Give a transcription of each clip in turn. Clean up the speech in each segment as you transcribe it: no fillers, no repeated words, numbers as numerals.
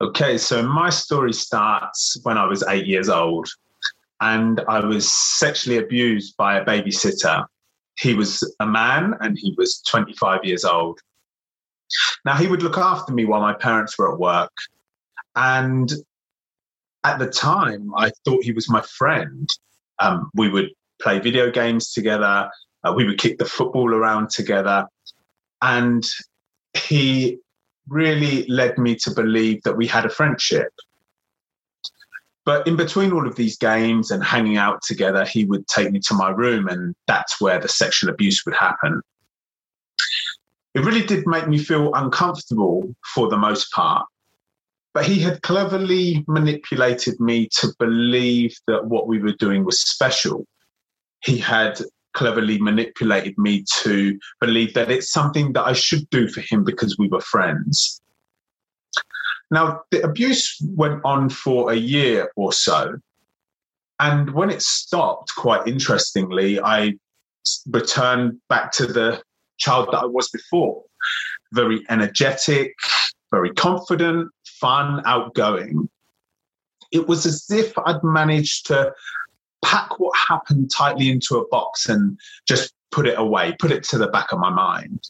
Okay, so my story starts when I was 8 years old and I was sexually abused by a babysitter. He was a man and he was 25 years old. Now, he would look after me while my parents were at work. And at the time, I thought he was my friend. We would play video games together. We would kick the football around together. And he really led me to believe that we had a friendship. But in between all of these games and hanging out together, he would take me to my room, and that's where the sexual abuse would happen. It really did make me feel uncomfortable for the most part. But he had cleverly manipulated me to believe that what we were doing was special. He had cleverly manipulated me to believe that it's something that I should do for him because we were friends. Now, the abuse went on for a year or so. And when it stopped, quite interestingly, I returned back to the child that I was before. Very energetic, very confident, fun, outgoing. It was as if I'd managed to pack what happened tightly into a box and just put it away, put it to the back of my mind.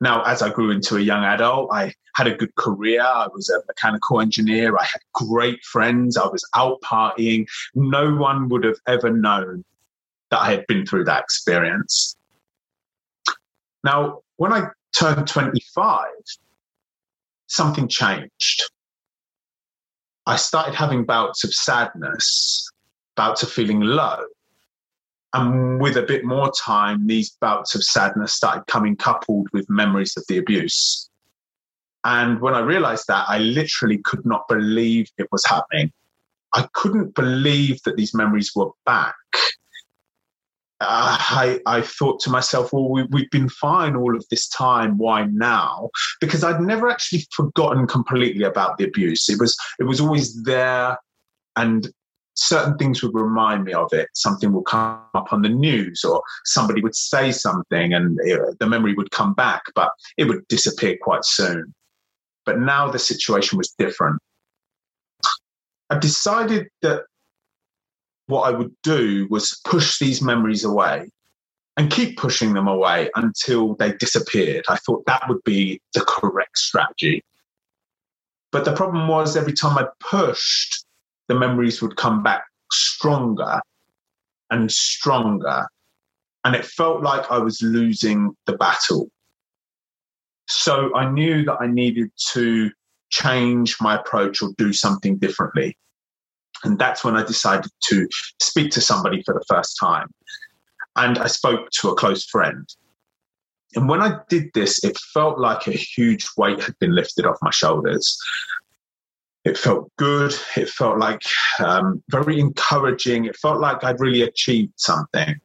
Now, as I grew into a young adult, I had a good career. I was a mechanical engineer. I had great friends. I was out partying. No one would have ever known that I had been through that experience. Now, when I turned 25, something changed. I started having bouts of sadness, bouts of feeling low. And with a bit more time, these bouts of sadness started coming coupled with memories of the abuse. And when I realized that, I literally could not believe it was happening. I couldn't believe that these memories were back. I thought to myself, well, we've been fine all of this time. Why now? Because I'd never actually forgotten completely about the abuse. It was always there, and certain things would remind me of it. Something will come up on the news, or somebody would say something and the memory would come back, but it would disappear quite soon. But now the situation was different. I decided that what I would do was push these memories away and keep pushing them away until they disappeared. I thought that would be the correct strategy. But the problem was, every time I pushed, the memories would come back stronger and stronger. And it felt like I was losing the battle. So I knew that I needed to change my approach or do something differently. And that's when I decided to speak to somebody for the first time. And I spoke to a close friend. And when I did this, it felt like a huge weight had been lifted off my shoulders. It felt good. It felt like very encouraging. It felt like I'd really achieved something.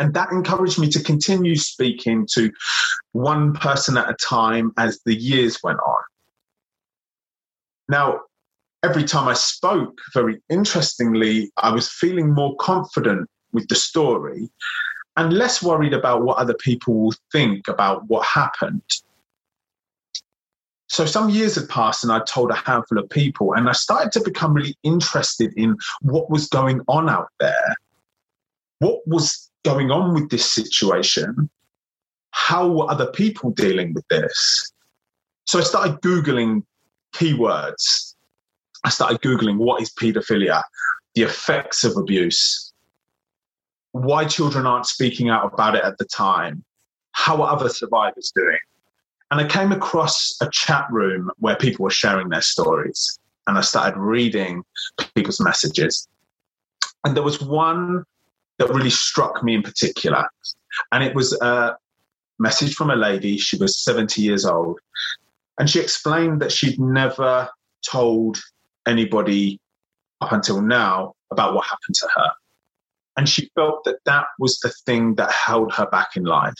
And that encouraged me to continue speaking to one person at a time as the years went on. Now, every time I spoke, very interestingly, I was feeling more confident with the story and less worried about what other people will think about what happened. So some years had passed and I told a handful of people, and I started to become really interested in what was going on out there. What was going on with this situation? How were other people dealing with this? So I started Googling keywords. I started Googling, what is paedophilia, the effects of abuse, why children aren't speaking out about it at the time, how are other survivors doing? And I came across a chat room where people were sharing their stories, and I started reading people's messages. And there was one that really struck me in particular, and it was a message from a lady. She was 70 years old, and she explained that she'd never told anybody up until now about what happened to her. And she felt that that was the thing that held her back in life.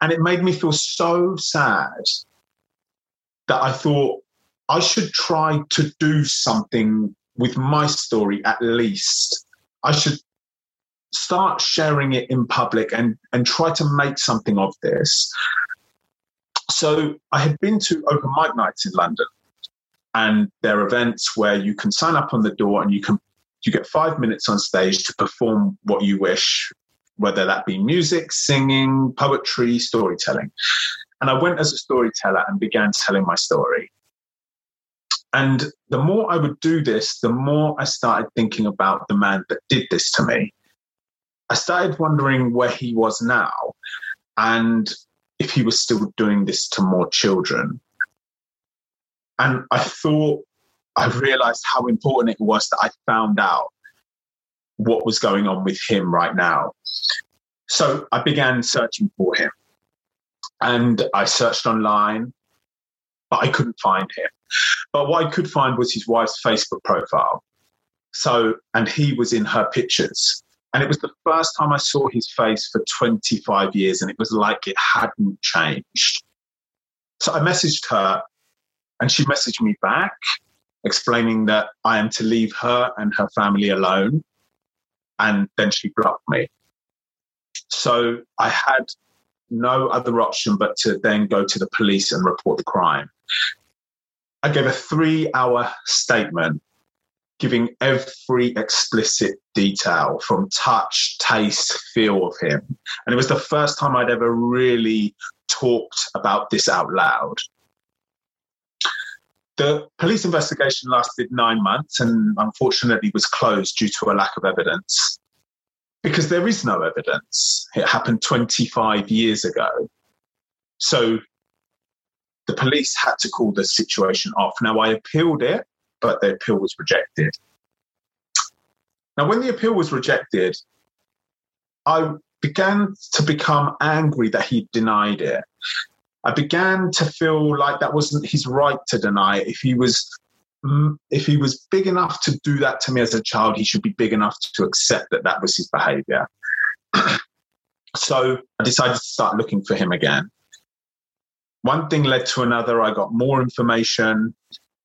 And it made me feel so sad that I thought I should try to do something with my story at least. I should start sharing it in public and try to make something of this. So I had been to open mic nights in London, and there are events where you can sign up on the door and you get 5 minutes on stage to perform what you wish, whether that be music, singing, poetry, storytelling. And I went as a storyteller and began telling my story. And the more I would do this, the more I started thinking about the man that did this to me. I started wondering where he was now and if he was still doing this to more children. And I realized how important it was that I found out what was going on with him right now. So I began searching for him. And I searched online, but I couldn't find him. But what I could find was his wife's Facebook profile. So, and he was in her pictures. And it was the first time I saw his face for 25 years, and it was like it hadn't changed. So I messaged her, and she messaged me back, explaining that I am to leave her and her family alone. And then she blocked me. So I had no other option but to then go to the police and report the crime. I gave a 3-hour statement giving every explicit detail from touch, taste, feel of him. And it was the first time I'd ever really talked about this out loud. The police investigation lasted 9 months and unfortunately was closed due to a lack of evidence. Because there is no evidence. It happened 25 years ago. So the police had to call the situation off. Now, I appealed it, but the appeal was rejected. Now, when the appeal was rejected, I began to become angry that he denied it. I began to feel like that wasn't his right to deny it. If he was big enough to do that to me as a child, he should be big enough to accept that that was his behavior. So I decided to start looking for him again. One thing led to another. I got more information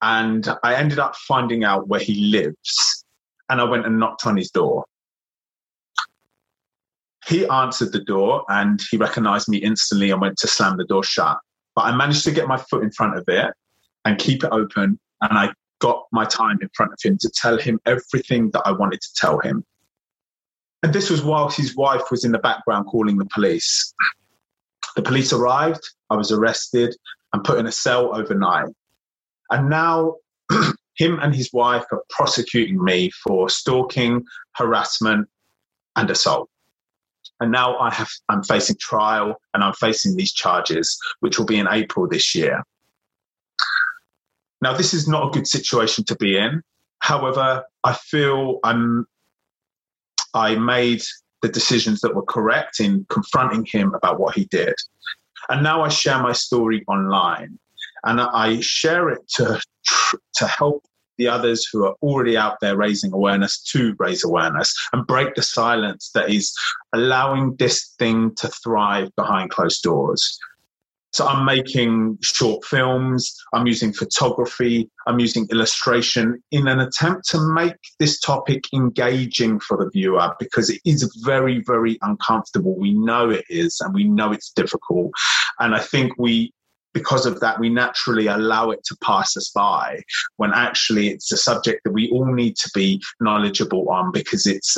and I ended up finding out where he lives. And I went and knocked on his door. He answered the door and he recognized me instantly and went to slam the door shut. But I managed to get my foot in front of it and keep it open. And I got my time in front of him to tell him everything that I wanted to tell him. And this was while his wife was in the background calling the police. The police arrived, I was arrested and put in a cell overnight. And now him and his wife are prosecuting me for stalking, harassment and assault. And now I'm facing trial and I'm facing these charges, which will be in April this year. Now, this is not a good situation to be in. However, I feel I made the decisions that were correct in confronting him about what he did. And now I share my story online. And I share it to help the others who are already out there raise awareness and break the silence that is allowing this thing to thrive behind closed doors. So I'm making short films, I'm using photography, I'm using illustration in an attempt to make this topic engaging for the viewer because it is very, very uncomfortable. We know it is and we know it's difficult. And I think because of that, we naturally allow it to pass us by when actually it's a subject that we all need to be knowledgeable on because it's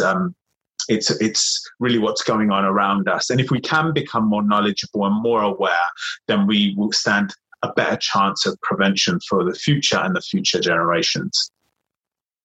really what's going on around us. And if we can become more knowledgeable and more aware, then we will stand a better chance of prevention for the future and the future generations.